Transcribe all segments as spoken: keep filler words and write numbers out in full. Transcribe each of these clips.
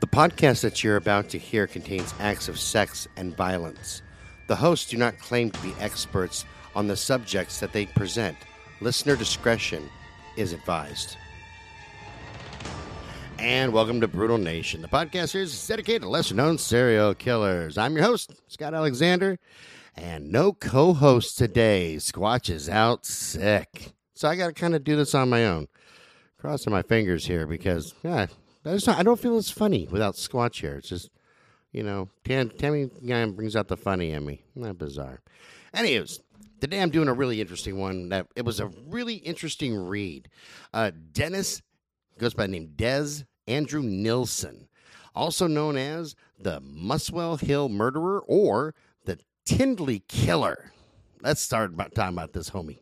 The podcast that you're about to hear contains acts of sex and violence. The hosts do not claim to be experts on the subjects that they present. Listener discretion is advised. And welcome to Brutal Nation, the podcast series dedicated to lesser-known serial killers. I'm your host, Scott Alexander, and no co-host today. Squatch is out sick, so I got to kind of do this on my own. Crossing my fingers here because, yeah, I, just, I don't feel as funny without Squatch here. It's just, you know, Tam, Tammy brings out the funny in me. Not bizarre. Anyways, today I'm doing a really interesting one. That It was a really interesting read. Uh, Dennis, goes by the name Dez Andrew Nilsen, also known as the Muswell Hill Murderer or the Tindley Killer. Let's start about talking about this homie.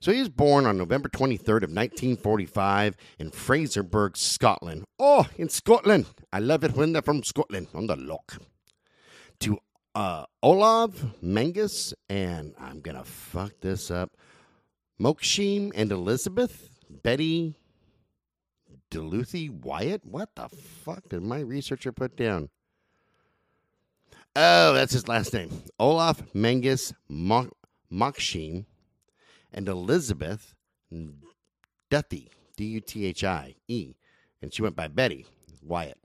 So he was born on November twenty-third of nineteen forty-five in Fraserburgh, Scotland. Oh, in Scotland. I love it when they're from Scotland, on the loch. To uh, Olaf Mengus, and I'm going to fuck this up, Mokshim and Elizabeth Betty Duthie Wyatt? What the fuck did my researcher put down? Oh, that's his last name. Olaf Mengus Mokshim and Elizabeth Duthie, D U T H I E, and she went by Betty Wyatt.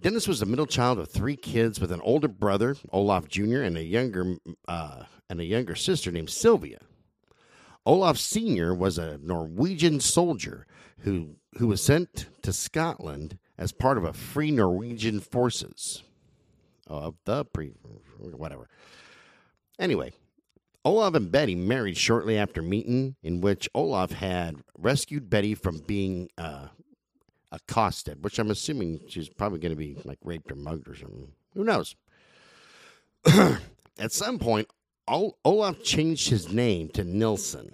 Dennis was the middle child of three kids with an older brother, Olaf Junior, and a younger uh, and a younger sister named Sylvia. Olaf Senior was a Norwegian soldier who, who was sent to Scotland as part of a Free Norwegian Forces. Of the pre... whatever. Anyway, Olaf and Betty married shortly after meeting, in which Olaf had rescued Betty from being uh, accosted, which I'm assuming she's probably going to be, like, raped or mugged or something. Who knows? At some point, Olaf changed his name to Nilsen.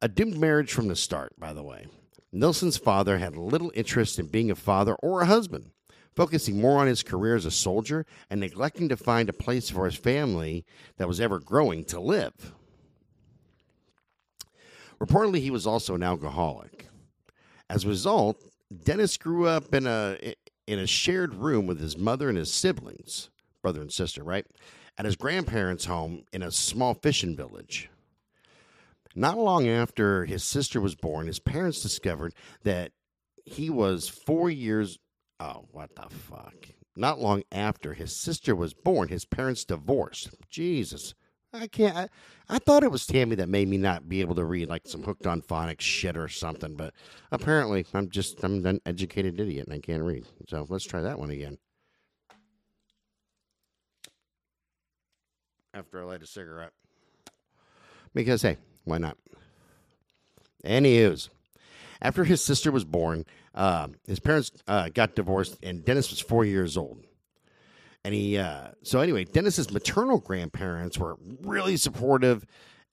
A doomed marriage from the start, by the way. Nilsen's father had little interest in being a father or a husband, focusing more on his career as a soldier and neglecting to find a place for his family that was ever growing to live. Reportedly, he was also an alcoholic. As a result, Dennis grew up in a, in a shared room with his mother and his siblings, brother and sister, right? At his grandparents' home in a small fishing village. Not long after his sister was born, his parents discovered that he was four years... Oh, what the fuck? Not long after his sister was born, his parents divorced. Jesus. I can't... I, I thought it was Tammy that made me not be able to read, like, some hooked on phonics shit or something, but apparently I'm just... I'm an educated idiot and I can't read. So let's try that one again. After I light a cigarette. Because, hey, why not? Anywho's. After his sister was born, uh, his parents uh, got divorced, and Dennis was four years old. And he, uh, so anyway, Dennis's maternal grandparents were really supportive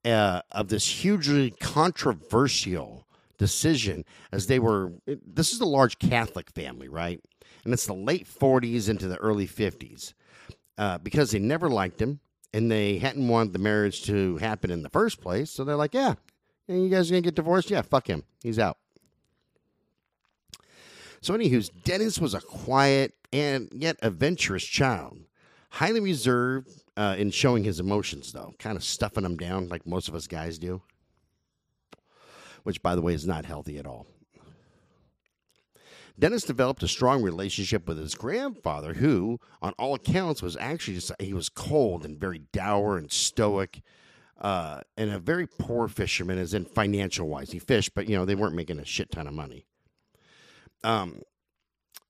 uh, of this hugely controversial decision, as they were, this is a large Catholic family, right? And it's the late forties into the early fifties. Uh, because they never liked him. And they hadn't wanted the marriage to happen in the first place. So they're like, yeah, you guys are going to get divorced? Yeah, fuck him. He's out. So anywho's, Dennis was a quiet and yet adventurous child. Highly reserved uh, in showing his emotions, though. Kind of stuffing them down like most of us guys do. Which, by the way, is not healthy at all. Dennis developed a strong relationship with his grandfather, who, on all accounts, was actually just, he was cold and very dour and stoic, uh, and a very poor fisherman, as in financial-wise. He fished, but, you know, they weren't making a shit ton of money. Um,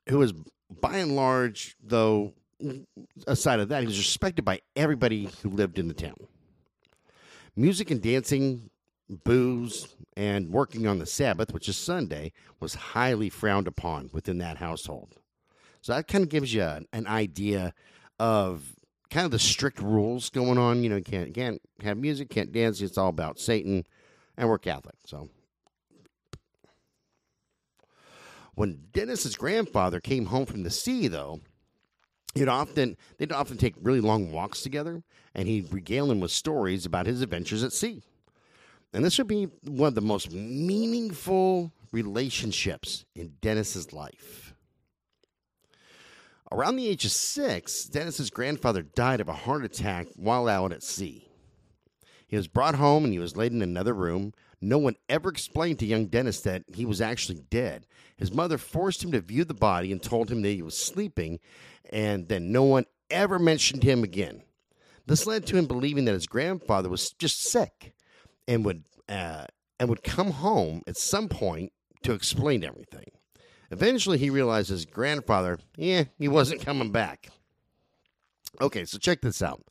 who was, by and large, though, aside of that, he was respected by everybody who lived in the town. Music and dancing, booze, and working on the Sabbath, which is Sunday, was highly frowned upon within that household. So that kind of gives you an, an idea of kind of the strict rules going on. You know, you can't, can't have music, can't dance. It's all about Satan, and we're Catholic. So when Dennis's grandfather came home from the sea, though, He'd often, they'd often take really long walks together, and he'd regale him with stories about his adventures at sea. And this would be one of the most meaningful relationships in Dennis's life. Around the age of six, Dennis's grandfather died of a heart attack while out at sea. He was brought home and he was laid in another room. No one ever explained to young Dennis that he was actually dead. His mother forced him to view the body and told him that he was sleeping, and then no one ever mentioned him again. This led to him believing that his grandfather was just sick and would uh, and would come home at some point to explain everything. Eventually, he realized his grandfather, yeah, he wasn't coming back. Okay, so check this out.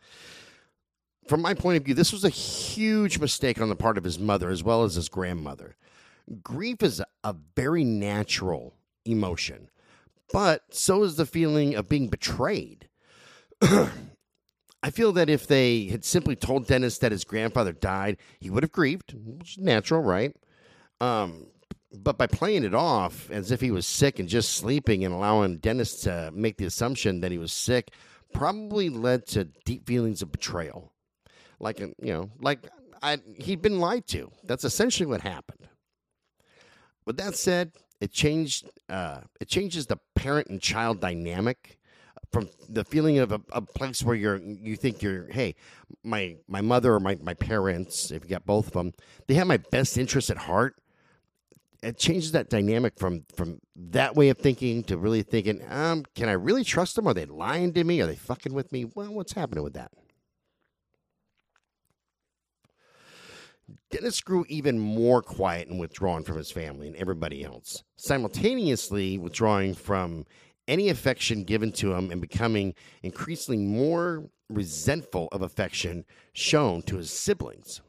From my point of view, this was a huge mistake on the part of his mother as well as his grandmother. Grief is a, a very natural emotion, but so is the feeling of being betrayed. I feel that if they had simply told Dennis that his grandfather died, he would have grieved, which is natural, right? Um, but by playing it off as if he was sick and just sleeping and allowing Dennis to make the assumption that he was sick probably led to deep feelings of betrayal. Like, you know, like I, he'd been lied to. That's essentially what happened. With that said, it changed. Uh, it changes the parent and child dynamic from the feeling of a, a place where you're, you think you're, hey, my my mother or my, my parents, if you got both of them, they have my best interest at heart. It changes that dynamic from from that way of thinking to really thinking, um, can I really trust them? Are they lying to me? Are they fucking with me? Well, what's happening with that? Dennis grew even more quiet and withdrawn from his family and everybody else, simultaneously withdrawing from any affection given to him and becoming increasingly more resentful of affection shown to his siblings.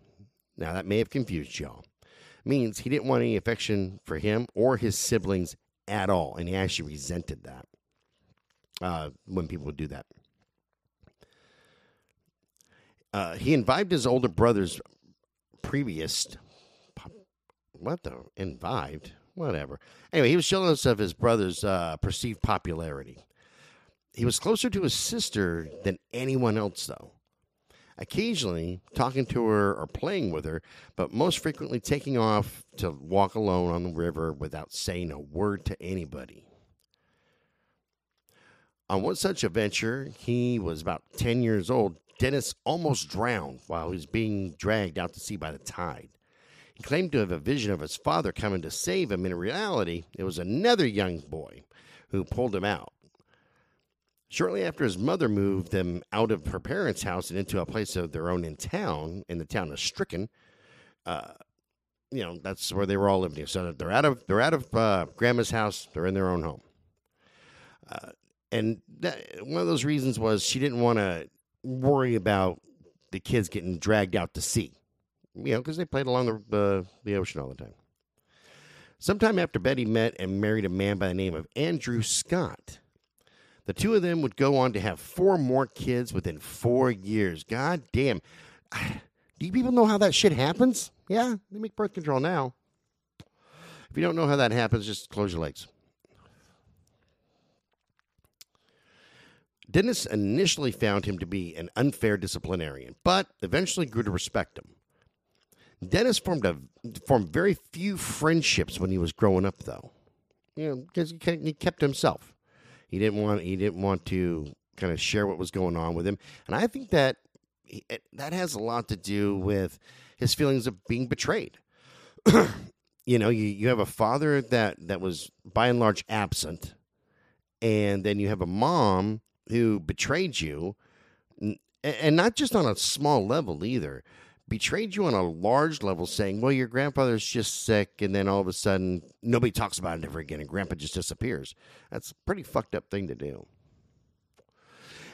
Now, that may have confused y'all. It means he didn't want any affection for him or his siblings at all, and he actually resented that uh, when people would do that. Uh, he invited his older brother's previous what the invived whatever anyway he was jealous of his brother's uh perceived popularity. He was closer to his sister than anyone else, though, occasionally talking to her or playing with her, but most frequently taking off to walk alone on the river without saying a word to anybody. On one such adventure, he was about ten years old. Dennis almost drowned while he was being dragged out to sea by the tide. He claimed to have a vision of his father coming to save him. In reality, it was another young boy who pulled him out. Shortly after, his mother moved them out of her parents' house and into a place of their own in town, in the town of Stricken. Uh, you know, that's where they were all living. So they're out of they're out of uh, grandma's house. They're in their own home. Uh, and that, one of those reasons was she didn't want to worry about the kids getting dragged out to sea, you know, because they played along the, the the ocean all the time. Sometime after Betty met and married a man by the name of Andrew Scott. The two of them would go on to have four more kids within four years. God damn. Do you people know how that shit happens? Yeah, they make birth control now. If you don't know how that happens, just close your legs. Dennis initially found him to be an unfair disciplinarian, but eventually grew to respect him. Dennis formed a, formed very few friendships when he was growing up, though, you know, because he, he kept to himself. He didn't want he didn't want to kind of share what was going on with him, and I think that he, that has a lot to do with his feelings of being betrayed. You know, you you have a father that that was by and large absent, and then you have a mom who betrayed you, and not just on a small level either, betrayed you on a large level, saying, well, your grandfather's just sick, and then all of a sudden, nobody talks about it ever again, and grandpa just disappears. That's a pretty fucked up thing to do.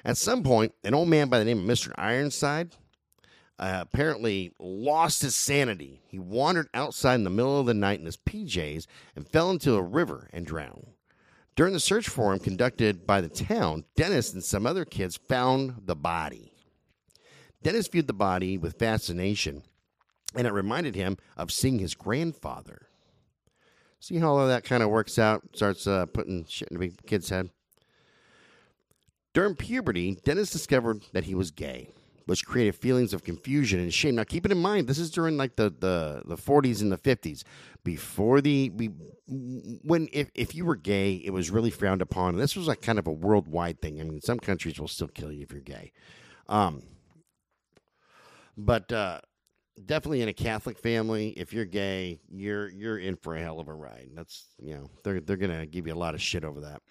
At some point, an old man by the name of Mister Ironside uh, apparently lost his sanity. He wandered outside in the middle of the night in his P Js and fell into a river and drowned. During the search for him conducted by the town, Dennis and some other kids found the body. Dennis viewed the body with fascination, and it reminded him of seeing his grandfather. See how all that kind of works out? Starts uh, putting shit into the kid's head. During puberty, Dennis discovered that he was gay. which created feelings of confusion and shame. Now, keep it in mind, this is during like the the, the forties and the fifties. Before the be, when if, if you were gay, it was really frowned upon. And this was like kind of a worldwide thing. I mean, some countries will still kill you if you're gay. Um, but uh, definitely in a Catholic family, if you're gay, you're you're in for a hell of a ride. That's, you know, they're they're gonna give you a lot of shit over that.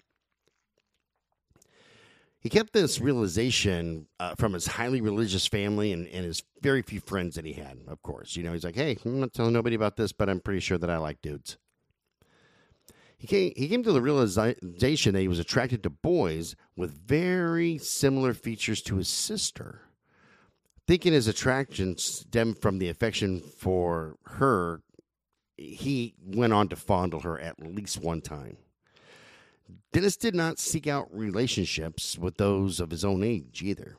He kept this realization uh, from his highly religious family and, and his very few friends that he had, of course. You know, he's like, hey, I'm not telling nobody about this, but I'm pretty sure that I like dudes. He came, he came to the realization that he was attracted to boys with very similar features to his sister, thinking his attraction stemmed from the affection for her. He went on to fondle her at least one time. Dennis did not seek out relationships with those of his own age either.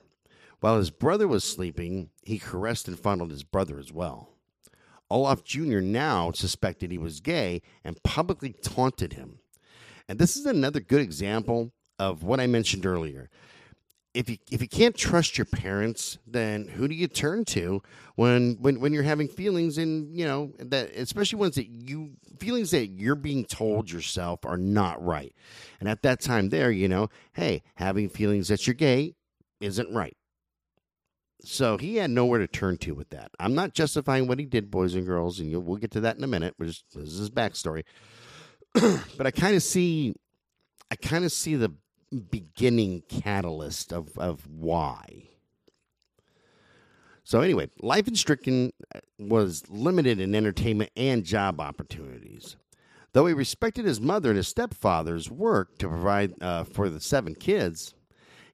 While his brother was sleeping, he caressed and fondled his brother as well. Olaf Junior now suspected he was gay and publicly taunted him. And this is another good example of what I mentioned earlier. If you, if you can't trust your parents, then who do you turn to when, when, when you're having feelings and, you know, that, especially ones that you, feelings that you're being told yourself are not right. And at that time there, you know, hey, having feelings that you're gay isn't right. So he had nowhere to turn to with that. I'm not justifying what he did, boys and girls, and you'll, we'll get to that in a minute, which is his backstory. But I kind of see, I kind of see the beginning catalyst of, of why. So anyway, life in Stricken was limited in entertainment and job opportunities. Though he respected his mother and his stepfather's work to provide uh, for the seven kids,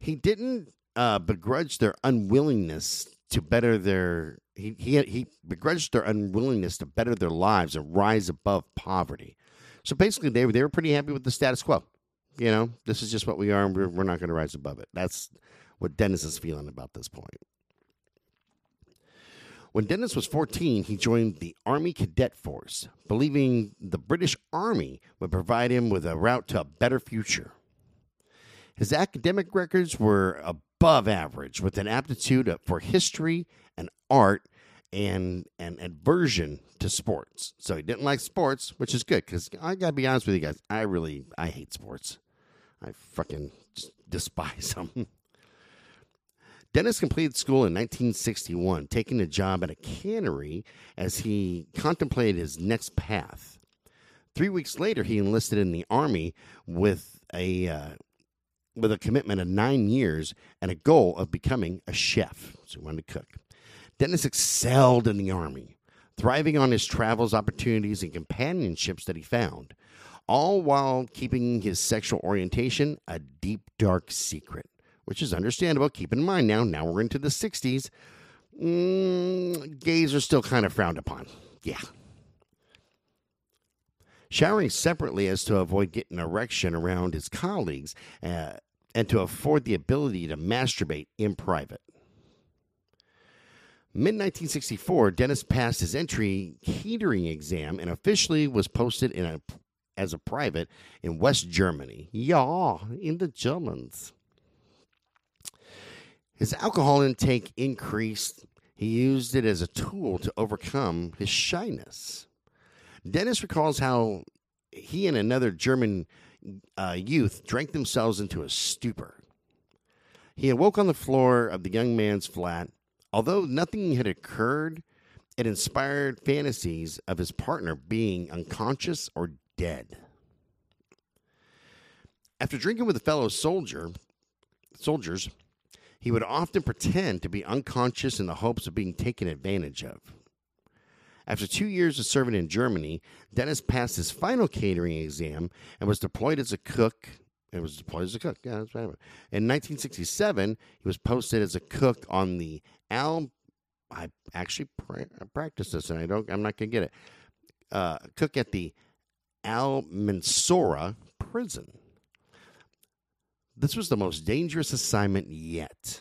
he didn't uh, begrudge their unwillingness to better their he, he he begrudged their unwillingness to better their lives and rise above poverty. So basically, they they were pretty happy with the status quo. You know, this is just what we are, and we're, we're not going to rise above it. That's what Dennis is feeling about this point. When Dennis was fourteen, he joined the Army Cadet Force, believing the British Army would provide him with a route to a better future. His academic records were above average, with an aptitude for history and art and an aversion to sports. So he didn't like sports, which is good, because I got to be honest with you guys, I really, I hate sports. I fucking despise them. Dennis completed school in nineteen sixty-one, taking a job at a cannery as he contemplated his next path. Three weeks later, he enlisted in the Army with a uh, with a commitment of nine years and a goal of becoming a chef. So he wanted to cook. Dennis excelled in the Army, thriving on his travels, opportunities, and companionships that he found, all while keeping his sexual orientation a deep, dark secret. Which is understandable. Keep in mind now, now we're into the sixties. Mm, gays are still kind of frowned upon. Yeah. Showering separately as to avoid getting erection around his colleagues uh, and to afford the ability to masturbate in private. mid nineteen sixty-four, Dennis passed his entry catering exam and officially was posted in a, as a private in West Germany. Yeah, in the Germans. His alcohol intake increased. He used it as a tool to overcome his shyness. Dennis recalls how he and another German uh, youth drank themselves into a stupor. He awoke on the floor of the young man's flat. Although nothing had occurred, it inspired fantasies of his partner being unconscious or dead. After drinking with a fellow soldier, soldiers, he would often pretend to be unconscious in the hopes of being taken advantage of. After two years of serving in Germany, Dennis passed his final catering exam and was deployed as a cook. It was deployed as a cook. Yeah, that's right. In nineteen sixty-seven, he was posted as a cook on the Al. I actually pra- I practiced this, and I don't. I'm not gonna get it. Uh, cook at the Al Mansoura prison. This was the most dangerous assignment yet.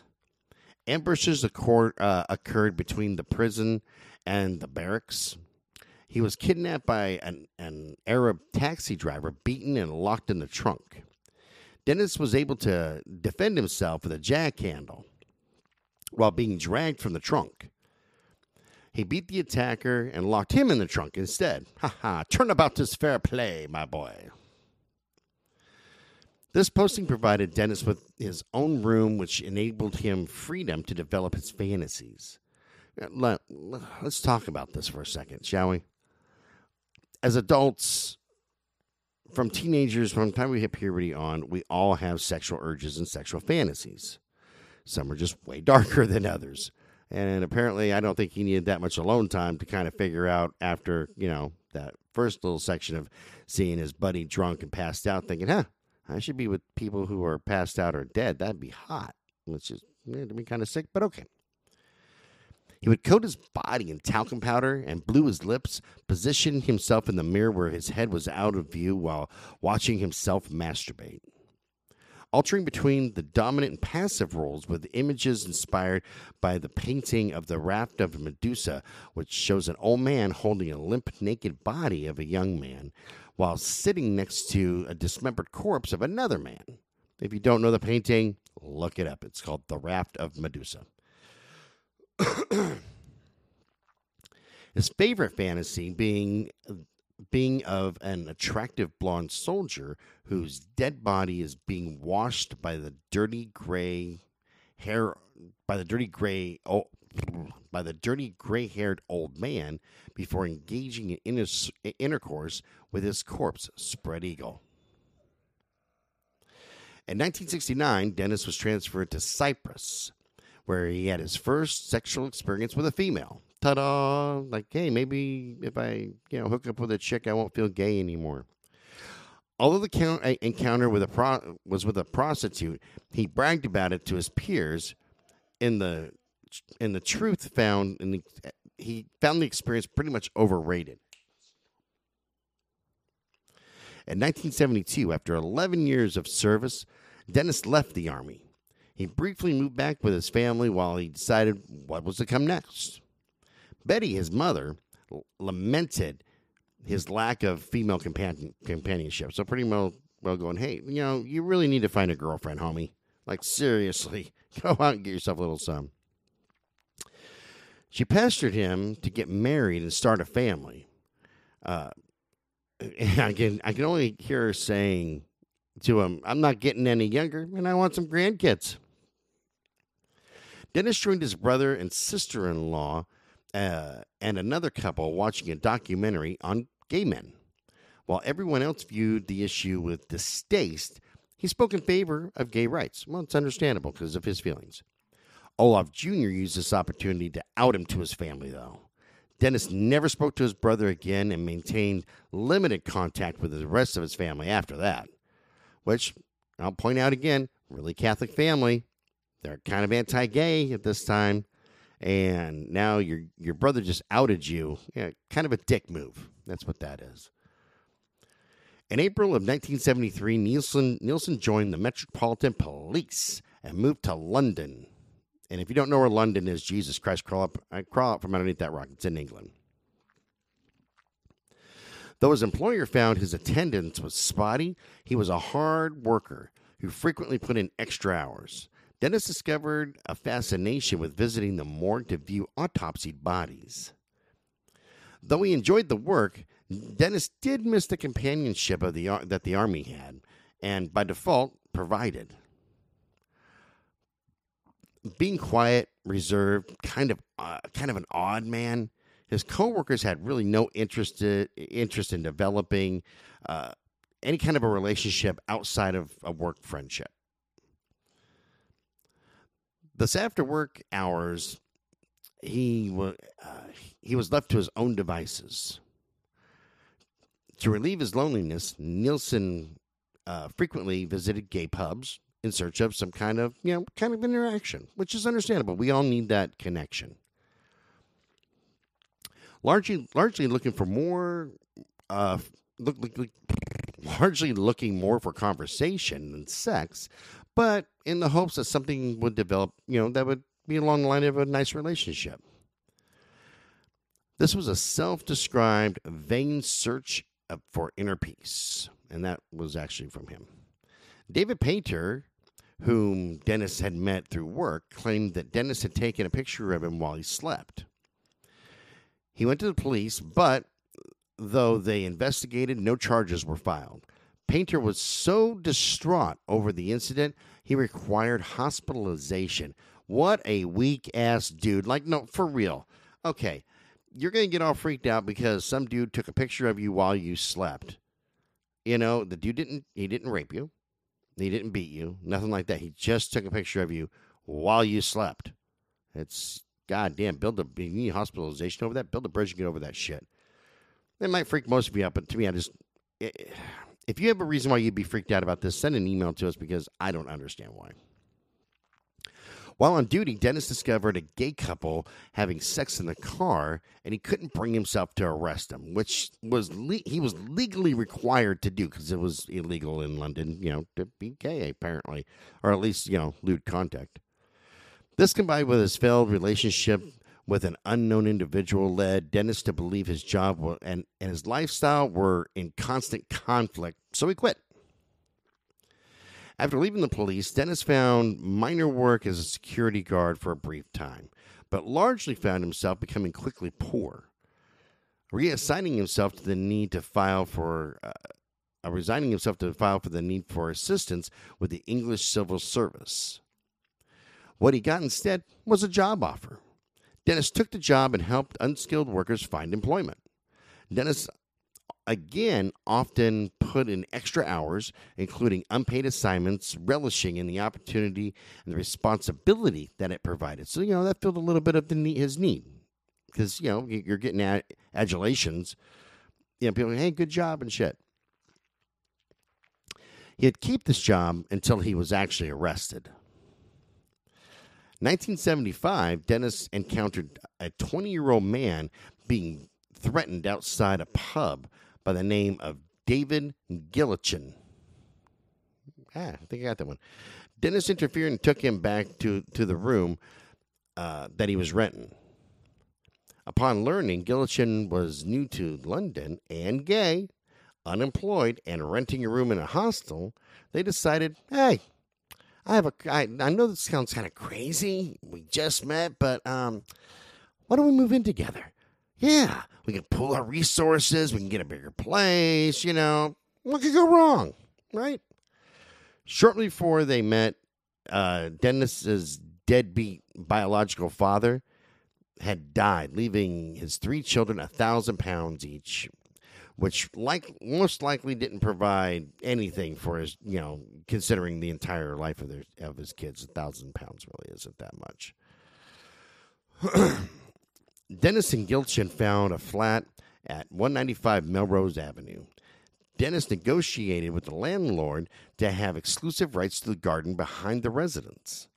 Ambushes occur- uh, occurred between the prison and the barracks. He was kidnapped by an, an Arab taxi driver, beaten and locked in the trunk. Dennis was able to defend himself with a jack handle. while being dragged from the trunk. He beat the attacker and locked him in the trunk instead. Ha ha, turnabout is fair play, my boy. This posting provided Dennis with his own room, which enabled him freedom to develop his fantasies. Let, let's talk about this for a second, shall we? As adults, from teenagers, from the time we hit puberty on, we all have sexual urges and sexual fantasies. Some are just way darker than others. And apparently, I don't think he needed that much alone time to kind of figure out after, you know, that first little section of seeing his buddy drunk and passed out, thinking, huh, I should be with people who are passed out or dead. That'd be hot, which is, yeah, to be kind of sick, but okay. He would coat his body in talcum powder and blew his lips, positioned himself in the mirror where his head was out of view while watching himself masturbate. Altering between the dominant and passive roles with images inspired by the painting of the Raft of Medusa, which shows an old man holding a limp, naked body of a young man while sitting next to a dismembered corpse of another man. If you don't know the painting, look it up. It's called The Raft of Medusa. His favorite fantasy being... being of an attractive blonde soldier whose dead body is being washed by the dirty gray hair by the dirty gray oh, by the dirty gray-haired old man before engaging in inter- intercourse with his corpse, spread eagle. In nineteen sixty-nine, Dennis was transferred to Cyprus, where he had his first sexual experience with a female. Ta-da! Like, hey, maybe if I, you know, hook up with a chick, I won't feel gay anymore. Although the count, uh, encounter with a pro- was with a prostitute, he bragged about it to his peers. In the in the truth found, in the, he found the experience pretty much overrated. In nineteen seventy-two, after eleven years of service, Dennis left the army. He briefly moved back with his family while he decided what was to come next. Betty, his mother, lamented his lack of female companion, companionship. So pretty well, well going, hey, you know, you really need to find a girlfriend, homie. Like, seriously, go out and get yourself a little some. She pestered him to get married and start a family. Uh, I can, I can only hear her saying to him, I'm not getting any younger, and I want some grandkids. Dennis joined his brother and sister-in-law Uh, and another couple watching a documentary on gay men. While everyone else viewed the issue with distaste, he spoke in favor of gay rights. Well, it's understandable because of his feelings. Olaf Junior used this opportunity to out him to his family, though. Dennis never spoke to his brother again and maintained limited contact with the rest of his family after that, which, I'll point out again, really Catholic family. They're kind of anti-gay at this time. And now your your brother just outed you. Yeah, kind of a dick move. That's what that is. In April of nineteen seventy-three, Nilsen, Nilsen joined the Metropolitan Police and moved to London. And if you don't know where London is, Jesus Christ, crawl up, I crawl up from underneath that rock. It's in England. Though his employer found his attendance was spotty, he was a hard worker who frequently put in extra hours. Dennis discovered a fascination with visiting the morgue to view autopsied bodies. Though he enjoyed the work, Dennis did miss the companionship of the that the Army had, and by default, provided. Being quiet, reserved, kind of uh, kind of an odd man, his coworkers had really no interest in, interest in developing uh, any kind of a relationship outside of a work friendship. Thus, after work hours, he was, uh, he was left to his own devices. To relieve his loneliness, Nilsen uh, frequently visited gay pubs in search of some kind of, you know, kind of interaction, which is understandable. We all need that connection. Largely, largely looking for more, uh, look, look, look, largely looking more for conversation than sex, but in the hopes that something would develop, you know, that would be along the line of a nice relationship. This was a self-described vain search for inner peace, and that was actually from him. David Painter, whom Dennis had met through work, claimed that Dennis had taken a picture of him while he slept. He went to the police, but though they investigated, no charges were filed. Painter was so distraught over the incident, he required hospitalization. What a weak-ass dude. Like, no, for real. Okay, you're going to get all freaked out because some dude took a picture of you while you slept. You know, the dude didn't, he didn't rape you. He didn't beat you. Nothing like that. He just took a picture of you while you slept. It's goddamn. Build a, you need hospitalization over that. Build a bridge and get over that shit. It might freak most of you out, but to me, I just... It, if you have a reason why you'd be freaked out about this, send an email to us because I don't understand why. While on duty, Dennis discovered a gay couple having sex in the car, and he couldn't bring himself to arrest them, which was le- he was legally required to do because it was illegal in London, you know, to be gay, apparently, or at least, you know, lewd contact. This, combined with his failed relationship with an unknown individual, led Dennis to believe his job and, and his lifestyle were in constant conflict, so he quit. After leaving the police, Dennis found minor work as a security guard for a brief time, but largely found himself becoming quickly poor, reassigning himself to the need to file for, uh, resigning himself to file for the need for assistance with the English civil service. What he got instead was a job offer. Dennis took the job and helped unskilled workers find employment. Dennis again often put in extra hours, including unpaid assignments, relishing in the opportunity and the responsibility that it provided. So, you know, that filled a little bit of the need, his need, because, you know, you're getting ad- adulations. You know, people, hey, good job and shit. He'd keep this job until he was actually arrested. nineteen seventy-five, Dennis encountered a twenty-year-old man being threatened outside a pub by the name of David Gallichan. Ah, I think I got that one. Dennis interfered and took him back to, to the room uh, that he was renting. Upon learning, Gallichan was new to London and gay, unemployed, and renting a room in a hostel. They decided, hey, I have a, I, I know this sounds kind of crazy. We just met, but um, why don't we move in together? Yeah, we can pool our resources, we can get a bigger place, you know. What could go wrong, right? Shortly before they met, uh, Dennis's deadbeat biological father had died, leaving his three children a thousand pounds each, which like most likely didn't provide anything for his, you know, considering the entire life of their of his kids. A thousand pounds really isn't that much. Dennis and Gallichan found a flat at one ninety-five Melrose Avenue. Dennis negotiated with the landlord to have exclusive rights to the garden behind the residence.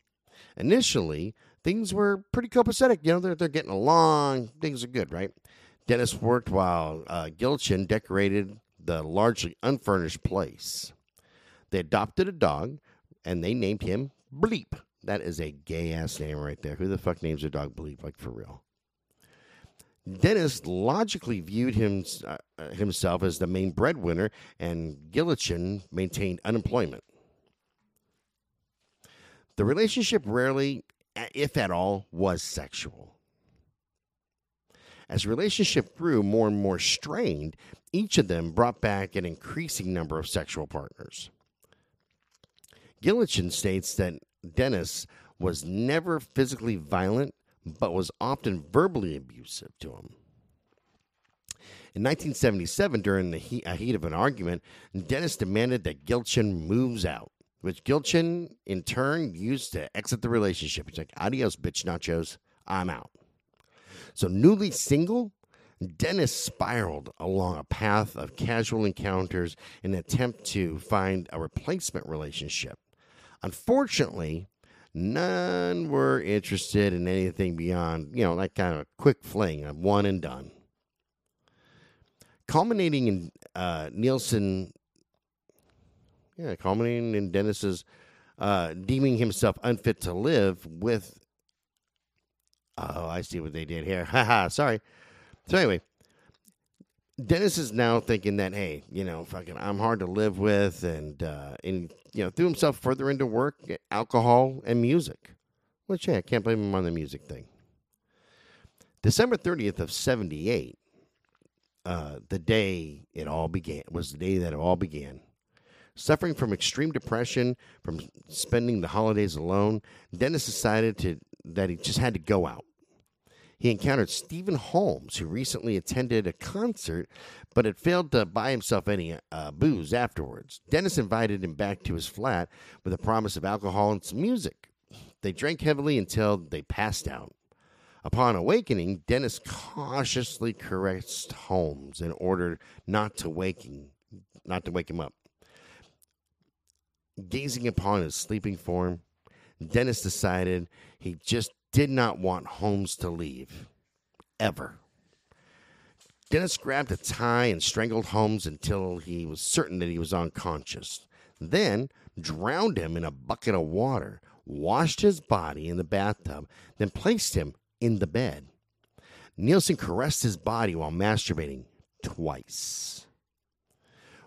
Initially, things were pretty copacetic. You know, they're, they're getting along. Things are good, right? Dennis worked while uh, Gallichan decorated the largely unfurnished place. They adopted a dog, and they named him Bleep. That is a gay-ass name right there. Who the fuck names their dog Bleep? Like, for real. Dennis logically viewed him, uh, himself as the main breadwinner, and Gallichan maintained unemployment. The relationship rarely, if at all, was sexual. As the relationship grew more and more strained, each of them brought back an increasing number of sexual partners. Gallichan states that Dennis was never physically violent, but was often verbally abusive to him. In nineteen seventy-seven, during the heat, a heat of an argument, Dennis demanded that Gallichan moves out, which Gallichan, in turn, used to exit the relationship. He's like, adios, bitch nachos, I'm out. So newly single, Dennis spiraled along a path of casual encounters in an attempt to find a replacement relationship. Unfortunately, none were interested in anything beyond, you know, that kind of quick fling, a one and done. Culminating in uh, Nilsen, yeah, culminating in Dennis's uh, deeming himself unfit to live with, oh, I see what they did here. Ha ha, sorry. So anyway, Dennis is now thinking that, hey, you know, fucking, I'm hard to live with, and uh, and you know, threw himself further into work, alcohol, and music. Which, yeah, I can't blame him on the music thing. December thirtieth of seventy-eight, uh, the day it all began, was the day that it all began. Suffering from extreme depression from spending the holidays alone, Dennis decided to that he just had to go out. He encountered Stephen Holmes, who recently attended a concert, but had failed to buy himself any uh, booze afterwards. Dennis invited him back to his flat with a promise of alcohol and some music. They drank heavily until they passed out. Upon awakening, Dennis cautiously caressed Holmes in order not to waking, not to wake him up. Gazing upon his sleeping form, Dennis decided he just did not want Holmes to leave, ever. Dennis grabbed a tie and strangled Holmes until he was certain that he was unconscious, then drowned him in a bucket of water, washed his body in the bathtub, then placed him in the bed. Nilsen caressed his body while masturbating twice.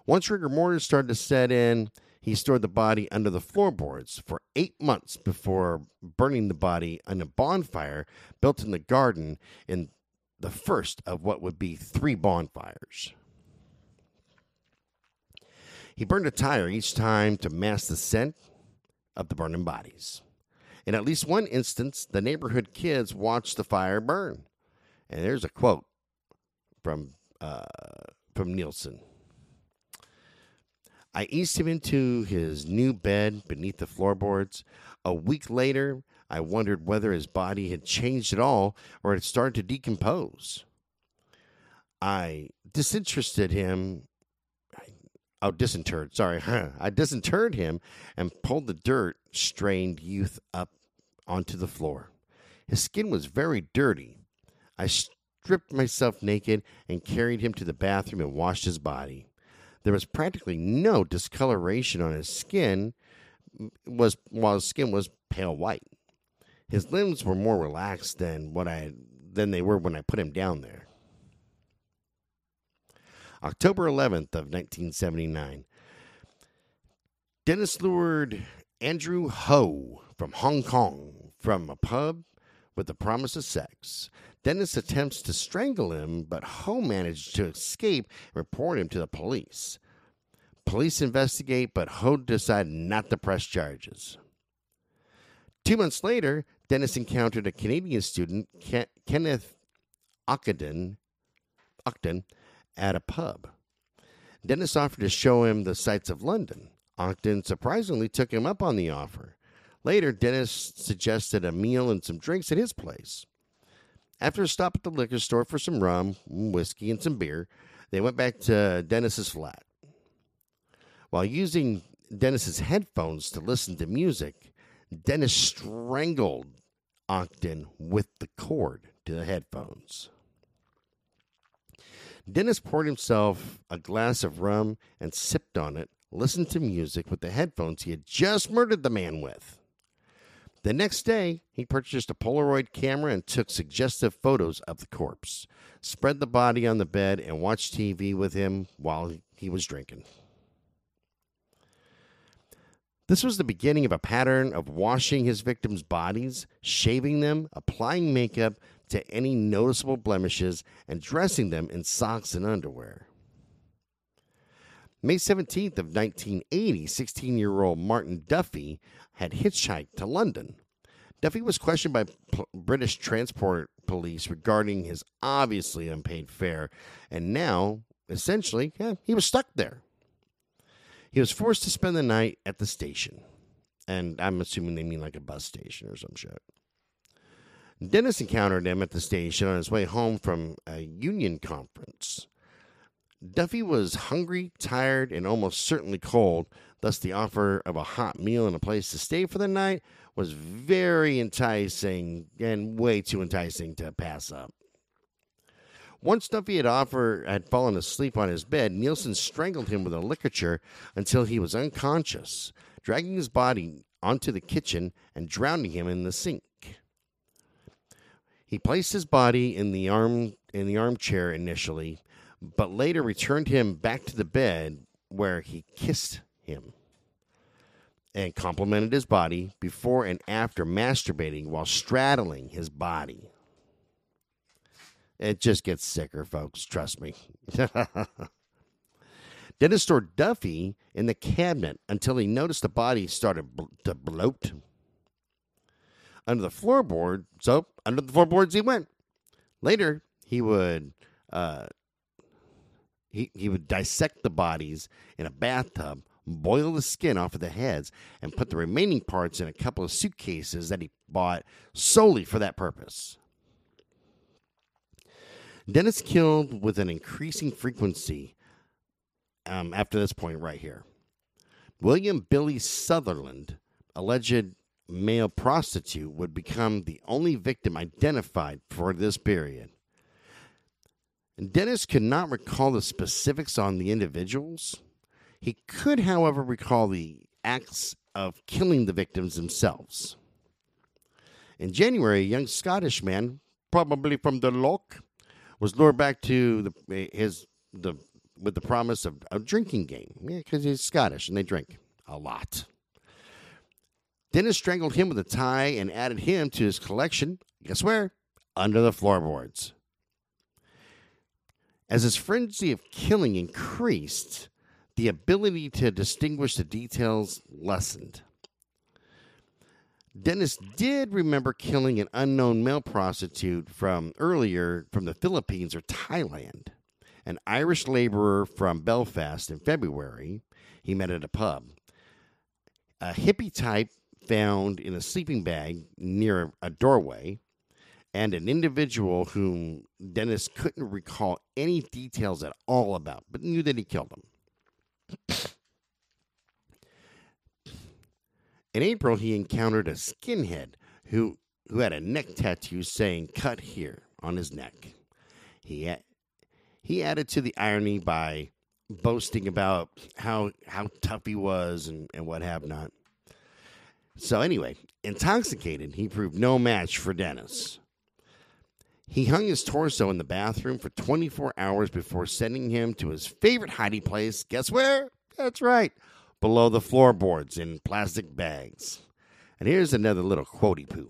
Once rigor mortis started to set in, he stored the body under the floorboards for eight months before burning the body on a bonfire built in the garden in the first of what would be three bonfires. He burned a tire each time to mask the scent of the burning bodies. In at least one instance, the neighborhood kids watched the fire burn. And there's a quote from uh, from Nilsen. I eased him into his new bed beneath the floorboards. A week later, I wondered whether his body had changed at all or had started to decompose. I disinterested him. Oh, disinterred, sorry. I disinterred him and pulled the dirt strained youth up onto the floor. His skin was very dirty. I stripped myself naked and carried him to the bathroom and washed his body. There was practically no discoloration on his skin, was while his skin was pale white. His limbs were more relaxed than what I than they were when I put him down there. October eleventh of nineteen seventy-nine. Dennis lured Andrew Ho from Hong Kong from a pub with the promise of sex. Dennis attempts to strangle him, but Ho managed to escape and report him to the police. Police investigate, but Ho decided not to press charges. Two months later, Dennis encountered a Canadian student, Ke- Kenneth Octon, Octon, at a pub. Dennis offered to show him the sights of London. Octon surprisingly took him up on the offer. Later, Dennis suggested a meal and some drinks at his place. After a stop at the liquor store for some rum, whiskey, and some beer, they went back to Dennis's flat. While using Dennis's headphones to listen to music, Dennis strangled Octon with the cord to the headphones. Dennis poured himself a glass of rum and sipped on it, listened to music with the headphones he had just murdered the man with. The next day, he purchased a Polaroid camera and took suggestive photos of the corpse, spread the body on the bed, and watched T V with him while he was drinking. This was the beginning of a pattern of washing his victims' bodies, shaving them, applying makeup to any noticeable blemishes, and dressing them in socks and underwear. May seventeenth of nineteen eighty, sixteen-year-old Martyn Duffey had hitchhiked to London. Duffey was questioned by P- British Transport Police regarding his obviously unpaid fare, and now, essentially, yeah, he was stuck there. He was forced to spend the night at the station, and I'm assuming they mean like a bus station or some shit. Dennis encountered him at the station on his way home from a union conference. Duffey was hungry, tired, and almost certainly cold, thus the offer of a hot meal and a place to stay for the night was very enticing and way too enticing to pass up. Once Duffey had, offer, had fallen asleep on his bed, Nilsen strangled him with a ligature until he was unconscious, dragging his body onto the kitchen and drowning him in the sink. He placed his body in the arm in the armchair initially, but later returned him back to the bed where he kissed him and complimented his body before and after masturbating while straddling his body. It just gets sicker, folks. Trust me. Dennis stored Duffey in the cabinet until he noticed the body started blo- to bloat. Under the floorboard, so under the floorboards he went. Later, he would uh, he, he would dissect the bodies in a bathtub, boil the skin off of the heads, and put the remaining parts in a couple of suitcases that he bought solely for that purpose. Dennis killed with an increasing frequency um, after this point right here. William Billy Sutherland, alleged male prostitute, would become the only victim identified for this period. Dennis could not recall the specifics on the individuals. He could, however, recall the acts of killing the victims themselves. In January, a young Scottish man, probably from the Loch, was lured back to the, his the with the promise of a drinking game. Yeah, because he's Scottish and they drink a lot. Dennis strangled him with a tie and added him to his collection. Guess where? Under the floorboards. As his frenzy of killing increased, the ability to distinguish the details lessened. Dennis did remember killing an unknown male prostitute from earlier from the Philippines or Thailand, an Irish laborer from Belfast in February he met at a pub. A hippie type found in a sleeping bag near a doorway, and an individual whom Dennis couldn't recall any details at all about, but knew that he killed him. In April, he encountered a skinhead who, who had a neck tattoo saying, "Cut here," on his neck. He a- he added to the irony by boasting about how how tough he was and, and what have not. So anyway, intoxicated, he proved no match for Dennis. He hung his torso in the bathroom for twenty-four hours before sending him to his favorite hiding place. Guess where? That's right. Below the floorboards in plastic bags. And here's another little quotey poo.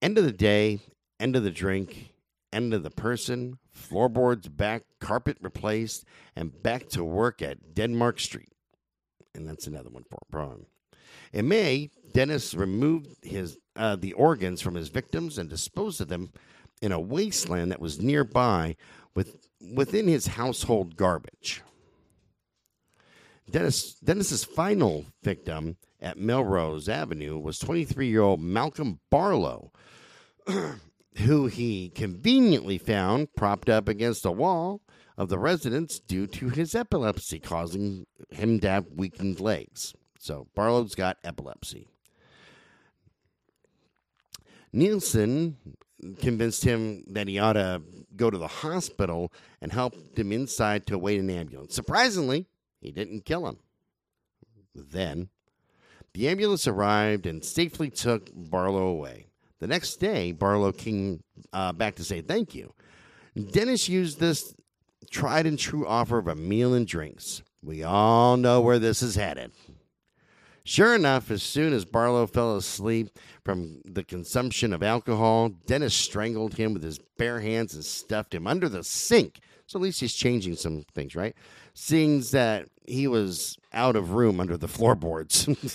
End of the day, end of the drink, end of the person, floorboards back, carpet replaced, and back to work at Denmark Street. And that's another one for Braun. In May, Dennis removed his uh, the organs from his victims and disposed of them in a wasteland that was nearby with within his household garbage. Dennis Dennis's final victim at Melrose Avenue was twenty-three-year-old Malcolm Barlow, who he conveniently found propped up against the wall of the residence due to his epilepsy, causing him to have weakened legs. So Barlow's got epilepsy. Nilsen convinced him that he ought to go to the hospital and helped him inside to await an ambulance. Surprisingly, he didn't kill him. Then, the ambulance arrived and safely took Barlow away. The next day, Barlow came uh, back to say thank you. Dennis used this tried and true offer of a meal and drinks. We all know where this is headed. Sure enough, as soon as Barlow fell asleep from the consumption of alcohol, Dennis strangled him with his bare hands and stuffed him under the sink. So at least he's changing some things, right? Seeing that he was out of room under the floorboards.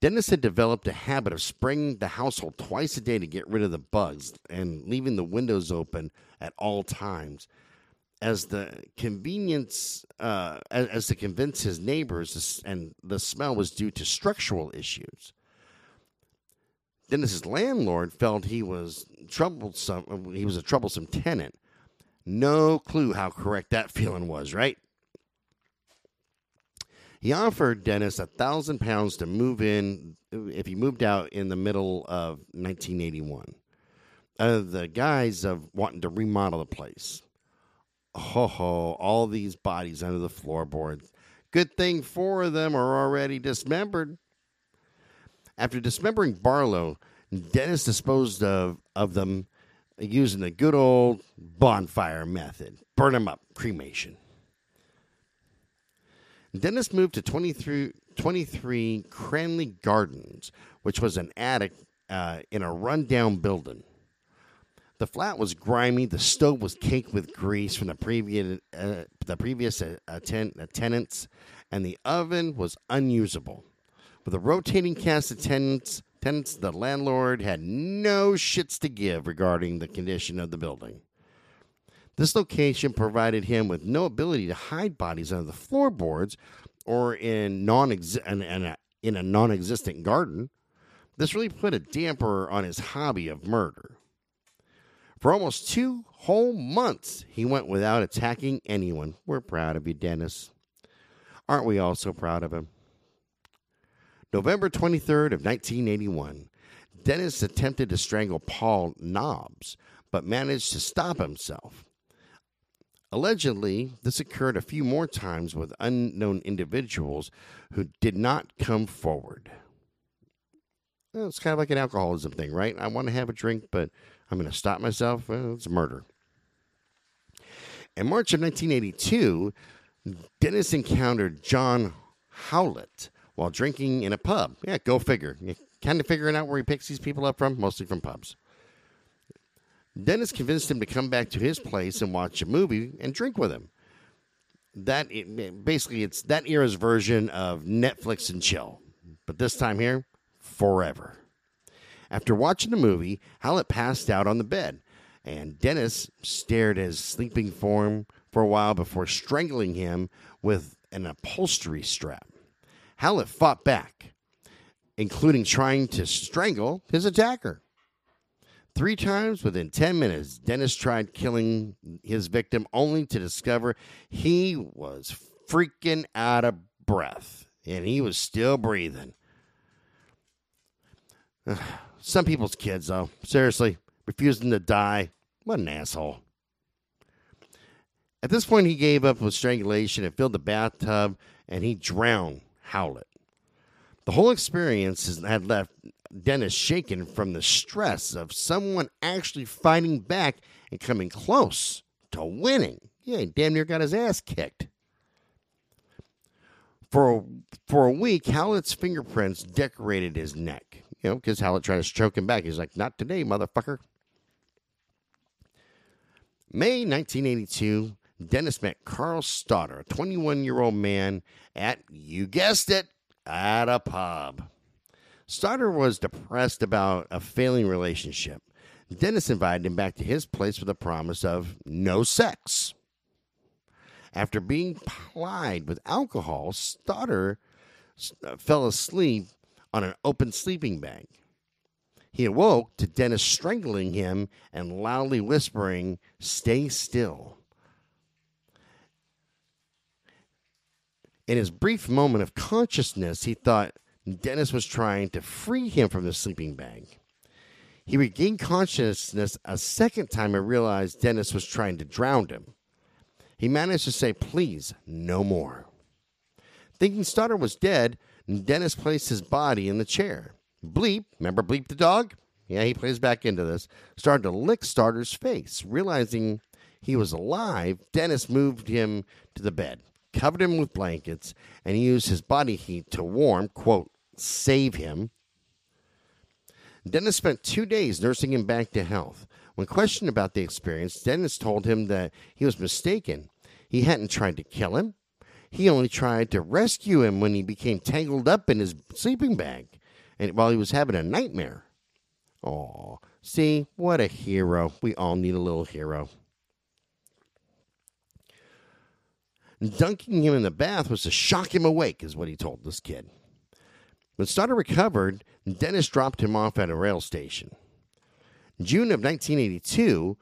Dennis had developed a habit of spraying the household twice a day to get rid of the bugs and leaving the windows open at all times, as the convenience, uh, as, as to convince his neighbors, and the smell was due to structural issues. Dennis's landlord felt he was troublesome. He was a troublesome tenant. No clue how correct that feeling was, right? He offered Dennis a thousand pounds to move in if he moved out in the middle of nineteen eighty-one, under the guise of wanting to remodel the place. Ho ho! All these bodies under the floorboards. Good thing four of them are already dismembered. After dismembering Barlow, Dennis disposed of, of them using the good old bonfire method. Burn them up. Cremation. Dennis moved to twenty-three Cranley Gardens, which was an attic uh, in a rundown building. The flat was grimy. The stove was caked with grease from the previous uh, the previous uh, ten- tenants, and the oven was unusable. With a rotating cast of tenants, tenants, the landlord had no shits to give regarding the condition of the building. This location provided him with no ability to hide bodies under the floorboards or in non in a non-existent garden. This really put a damper on his hobby of murder. For almost two whole months, he went without attacking anyone. We're proud of you, Dennis. Aren't we all so proud of him? November twenty-third of nineteen eighty-one, Dennis attempted to strangle Paul Nobbs, but managed to stop himself. Allegedly, this occurred a few more times with unknown individuals who did not come forward. Well, it's kind of like an alcoholism thing, right? I want to have a drink, but I'm going to stop myself. Well, it's murder. In March of nineteen eighty-two, Dennis encountered John Howlett while drinking in a pub. Yeah, go figure. You're kind of figuring out where he picks these people up from, mostly from pubs. Dennis convinced him to come back to his place and watch a movie and drink with him. That it, basically, it's that era's version of Netflix and chill. But this time here, forever. After watching the movie, Howlett passed out on the bed, and Dennis stared at his sleeping form for a while before strangling him with an upholstery strap. Howlett fought back, including trying to strangle his attacker. Three times within ten minutes, Dennis tried killing his victim, only to discover he was freaking out of breath, and he was still breathing. Ugh. Some people's kids, though. Seriously, refusing to die. What an asshole. At this point, he gave up with strangulation and filled the bathtub, and he drowned Howlett. The whole experience had left Dennis shaken from the stress of someone actually fighting back and coming close to winning. Yeah, he damn near got his ass kicked. For, for a week, Howlett's fingerprints decorated his neck. You know, because Howlett tried to choke him back. He's like, not today, motherfucker. May nineteen eighty-two, Dennis met Carl Stottor, a twenty-one-year-old man at, you guessed it, at a pub. Stottor was depressed about a failing relationship. Dennis invited him back to his place with a promise of no sex. After being plied with alcohol, Stottor fell asleep on an open sleeping bag. He awoke to Dennis strangling him and loudly whispering, "Stay still." In his brief moment of consciousness, he thought Dennis was trying to free him from the sleeping bag. He regained consciousness a second time and realized Dennis was trying to drown him. He managed to say, "Please, no more." Thinking Stottor was dead, Dennis placed his body in the chair. Bleep, remember Bleep the dog? Yeah, he plays back into this. Started to lick Stottor's face. Realizing he was alive, Dennis moved him to the bed, covered him with blankets, and he used his body heat to warm, quote, save him. Dennis spent two days nursing him back to health. When questioned about the experience, Dennis told him that he was mistaken. He hadn't tried to kill him. He only tried to rescue him when he became tangled up in his sleeping bag and while he was having a nightmare. Aw, see, what a hero. We all need a little hero. Dunking him in the bath was to shock him awake, is what he told this kid. When Stottor recovered, Dennis dropped him off at a rail station. June of nineteen eighty-two,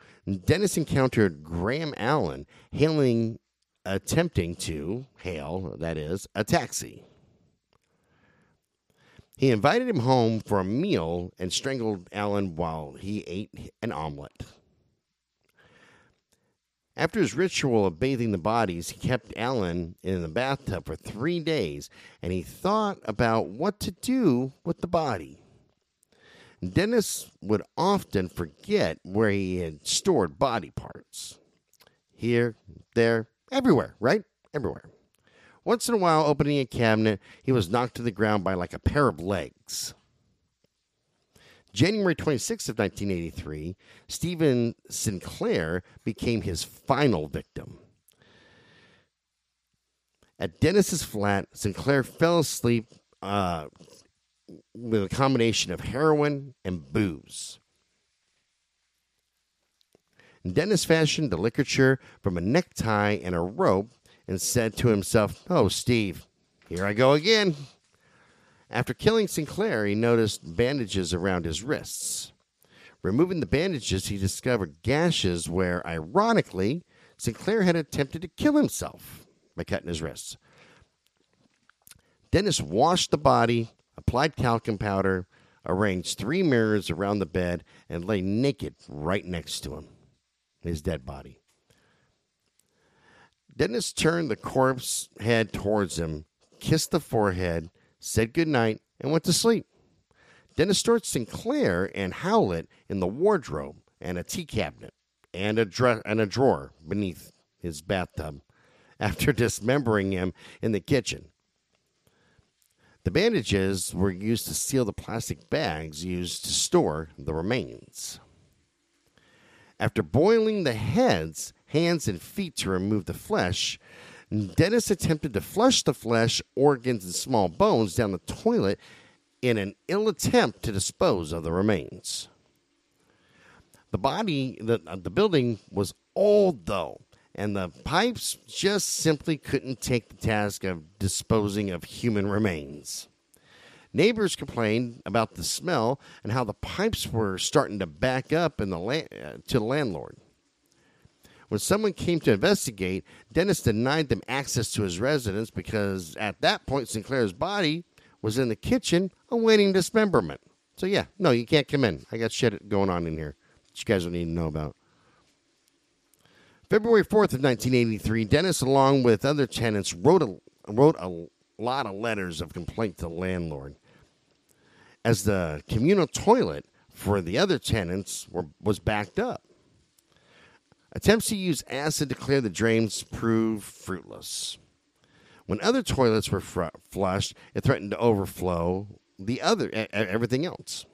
Dennis encountered Graham Allen hailing attempting to hail, that is, a taxi. He invited him home for a meal and strangled Allen while he ate an omelet. After his ritual of bathing the bodies, he kept Allen in the bathtub for three days, and he thought about what to do with the body. Dennis would often forget where he had stored body parts. Here, there, everywhere, right? Everywhere. Once in a while, opening a cabinet, he was knocked to the ground by like a pair of legs. January twenty-sixth of nineteen eighty-three, Stephen Sinclair became his final victim. At Dennis's flat, Sinclair fell asleep uh, with a combination of heroin and booze. Dennis fashioned the ligature from a necktie and a rope and said to himself, "Oh, Steve, here I go again." After killing Sinclair, he noticed bandages around his wrists. Removing the bandages, he discovered gashes where, ironically, Sinclair had attempted to kill himself by cutting his wrists. Dennis washed the body, applied talcum powder, arranged three mirrors around the bed, and lay naked right next to him, his dead body. Dennis turned the corpse head towards him, kissed the forehead, said goodnight, and went to sleep. Dennis stored Sinclair and Howlett in the wardrobe and a tea cabinet and a, dra- and a drawer beneath his bathtub after dismembering him in the kitchen. The bandages were used to seal the plastic bags used to store the remains. After boiling the heads, hands, and feet to remove the flesh, Dennis attempted to flush the flesh, organs, and small bones down the toilet in an ill attempt to dispose of the remains. The body, the, the building was old, though, and the pipes just simply couldn't take the task of disposing of human remains. Neighbors complained about the smell and how the pipes were starting to back up in the la- to the landlord. When someone came to investigate, Dennis denied them access to his residence because at that point, Sinclair's body was in the kitchen awaiting dismemberment. So yeah, no, you can't come in. I got shit going on in here that you guys don't need to know about. February fourth of nineteen eighty-three, Dennis, along with other tenants, wrote a, wrote a lot of letters of complaint to the landlord, as the communal toilet for the other tenants were, was backed up. Attempts to use acid to clear the drains proved fruitless. When other toilets were fr- flushed, it threatened to overflow the other a- everything else.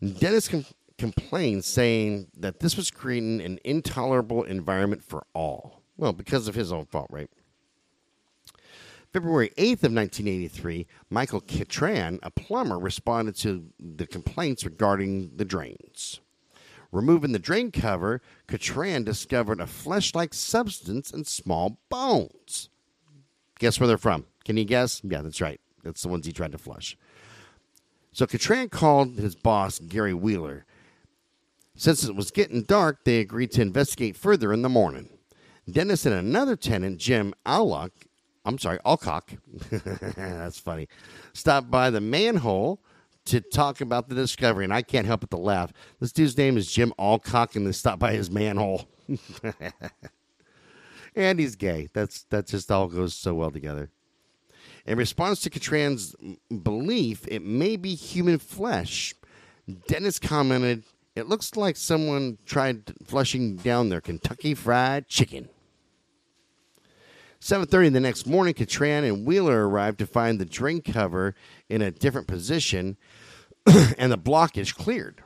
Dennis com- complained, saying that this was creating an intolerable environment for all. Well, because of his own fault, right? February eighth of nineteen eighty-three, Michael Cattran, a plumber, responded to the complaints regarding the drains. Removing the drain cover, Cattran discovered a flesh-like substance and small bones. Guess where they're from? Can you guess? Yeah, that's right. That's the ones he tried to flush. So Cattran called his boss, Gary Wheeler. Since it was getting dark, they agreed to investigate further in the morning. Dennis and another tenant, Jim Allcock, I'm sorry, Allcock, that's funny, stopped by the manhole to talk about the discovery, and I can't help but to laugh. This dude's name is Jim Allcock, and they stopped by his manhole. And he's gay. That's that just all goes so well together. In response to Cattran's belief it may be human flesh, Dennis commented, "It looks like someone tried flushing down their Kentucky Fried Chicken." seven thirty the next morning, Cattran and Wheeler arrived to find the drain cover in a different position and the blockage cleared.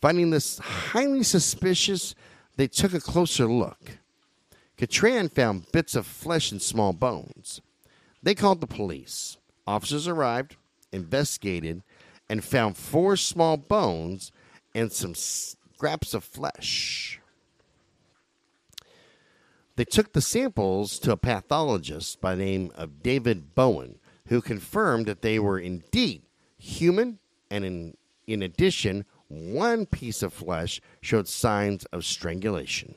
Finding this highly suspicious, they took a closer look. Cattran found bits of flesh and small bones. They called the police. Officers arrived, investigated, and found four small bones and some scraps of flesh. They took the samples to a pathologist by the name of David Bowen, who confirmed that they were indeed human, and in, in addition, one piece of flesh showed signs of strangulation.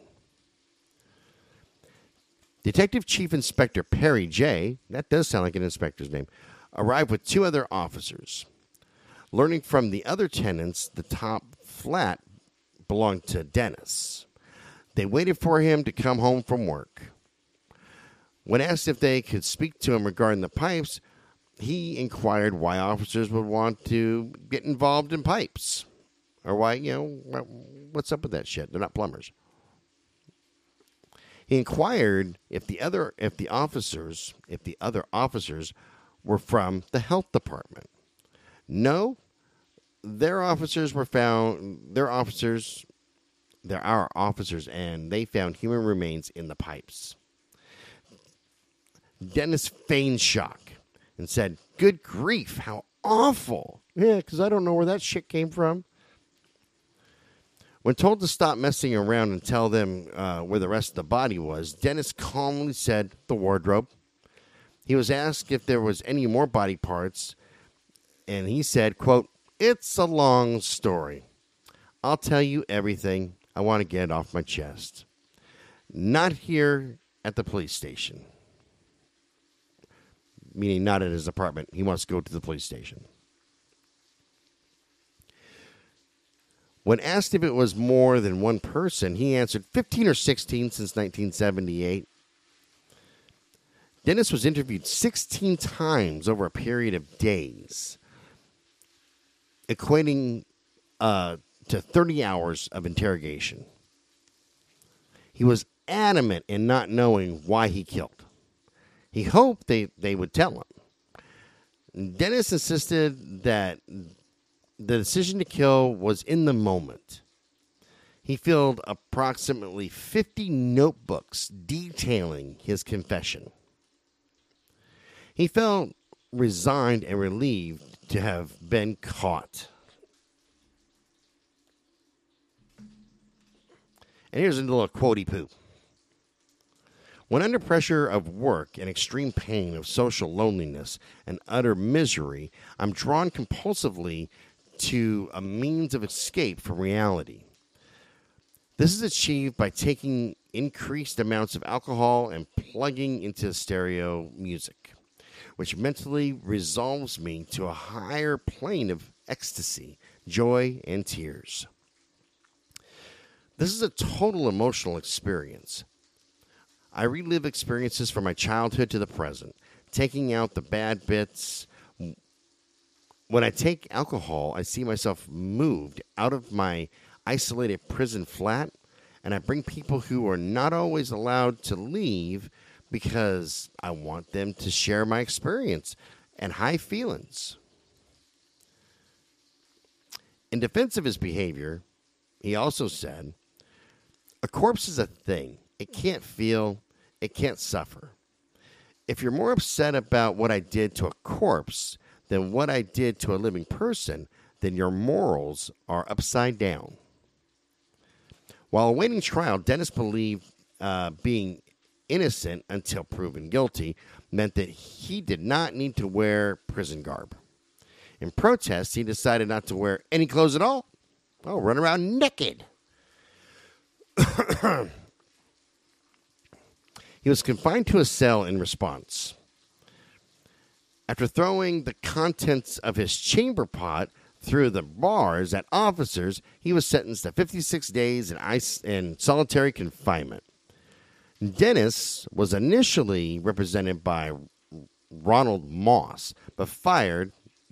Detective Chief Inspector Perry J., that does sound like an inspector's name, arrived with two other officers. Learning from the other tenants, the top flat belonged to Dennis. They waited for him to come home from work. When asked if they could speak to him regarding the pipes, he inquired why officers would want to get involved in pipes. Or why, you know, what's up with that shit? They're not plumbers. He inquired if the other, if the officers, if the other officers were from the health department. No, their officers were found, their officers, they're our officers, and they found human remains in the pipes. Dennis feigned shock and said, "Good grief, how awful." Yeah, because I don't know where that shit came from. When told to stop messing around and tell them uh, where the rest of the body was, Dennis calmly said the wardrobe. He was asked if there was any more body parts, and he said, quote, "It's a long story. I'll tell you everything. I want to get it off my chest. Not here at the police station." Meaning not at his apartment. He wants to go to the police station. When asked if it was more than one person, he answered fifteen or sixteen since nineteen seventy-eight. Dennis was interviewed sixteen times over a period of days, equating uh, to thirty hours of interrogation. He was adamant in not knowing why he killed. He hoped they, they would tell him. Dennis insisted that the decision to kill was in the moment. He filled approximately fifty notebooks detailing his confession. He felt resigned and relieved to have been caught. And here's a little quotey poo. "When under pressure of work and extreme pain of social loneliness and utter misery, I'm drawn compulsively to a means of escape from reality. This is achieved by taking increased amounts of alcohol and plugging into stereo music, which mentally resolves me to a higher plane of ecstasy, joy, and tears. This is a total emotional experience. I relive experiences from my childhood to the present, taking out the bad bits. When I take alcohol, I see myself moved out of my isolated prison flat, and I bring people who are not always allowed to leave because I want them to share my experience and high feelings." In defense of his behavior, he also said, "A corpse is a thing. It can't feel. It can't suffer. If you're more upset about what I did to a corpse than what I did to a living person, then your morals are upside down." While awaiting trial, Dennis believed uh, being innocent until proven guilty meant that he did not need to wear prison garb. In protest, he decided not to wear any clothes at all. Oh, run around naked. He was confined to a cell in response. After throwing the contents of his chamber pot through the bars at officers, he was sentenced to fifty-six days in, ice, in solitary confinement. Dennis was initially represented by Ronald Moss, but fired,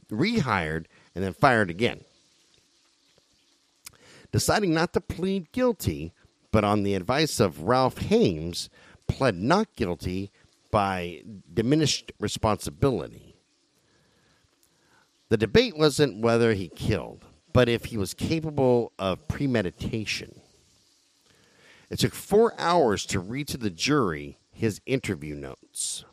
rehired, and then fired again. Deciding not to plead guilty, but on the advice of Ralph Hames, pled not guilty by diminished responsibility. The debate wasn't whether he killed, but if he was capable of premeditation. It took four hours to read to the jury his interview notes.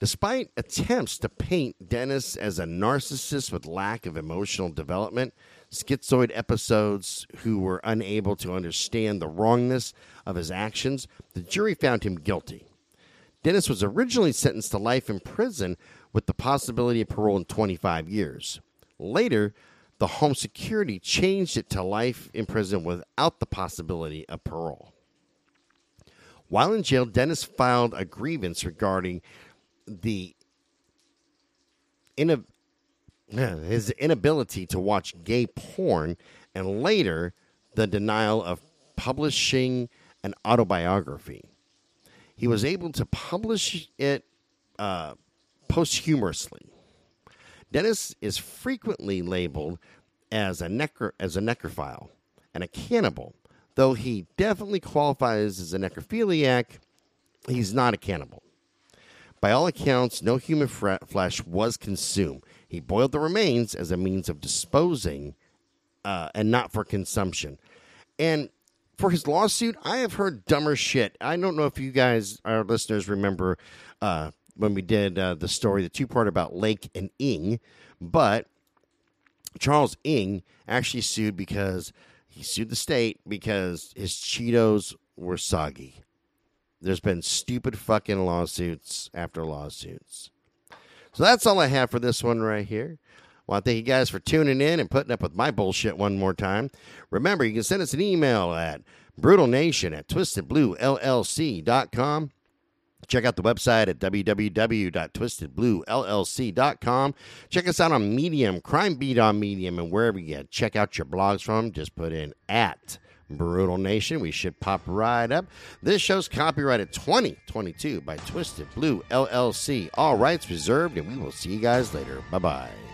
Despite attempts to paint Dennis as a narcissist with lack of emotional development, schizoid episodes who were unable to understand the wrongness of his actions, the jury found him guilty. Dennis was originally sentenced to life in prison with the possibility of parole in twenty-five years. Later, the Home Security changed it to life in prison without the possibility of parole. While in jail, Dennis filed a grievance regarding the in his inability to watch gay porn, and later the denial of publishing an autobiography. He was able to publish it uh, posthumously. Dennis is frequently labeled as a necro as a necrophile and a cannibal, though he definitely qualifies as a necrophiliac. He's not a cannibal. By all accounts, no human flesh was consumed. He boiled the remains as a means of disposing, uh, and not for consumption. And for his lawsuit, I have heard dumber shit. I don't know if you guys, our listeners, remember uh, when we did uh, the story, the two-part about Lake and Ng, but Charles Ng actually sued because he sued the state because his Cheetos were soggy. There's been stupid fucking lawsuits after lawsuits. So that's all I have for this one right here. Well, I thank you guys for tuning in and putting up with my bullshit one more time. Remember, you can send us an email at brutal nation at twisted blue l l c dot com. Check out the website at w w w dot twisted blue l l c dot com. Check us out on Medium, Crime Beat on Medium, and wherever you get. Check out your blogs from. Just put in at Brutal Nation. We should pop right up. This show's copyrighted twenty twenty-two by Twisted Blue L L C. All rights reserved, and we will see you guys later. Bye-bye.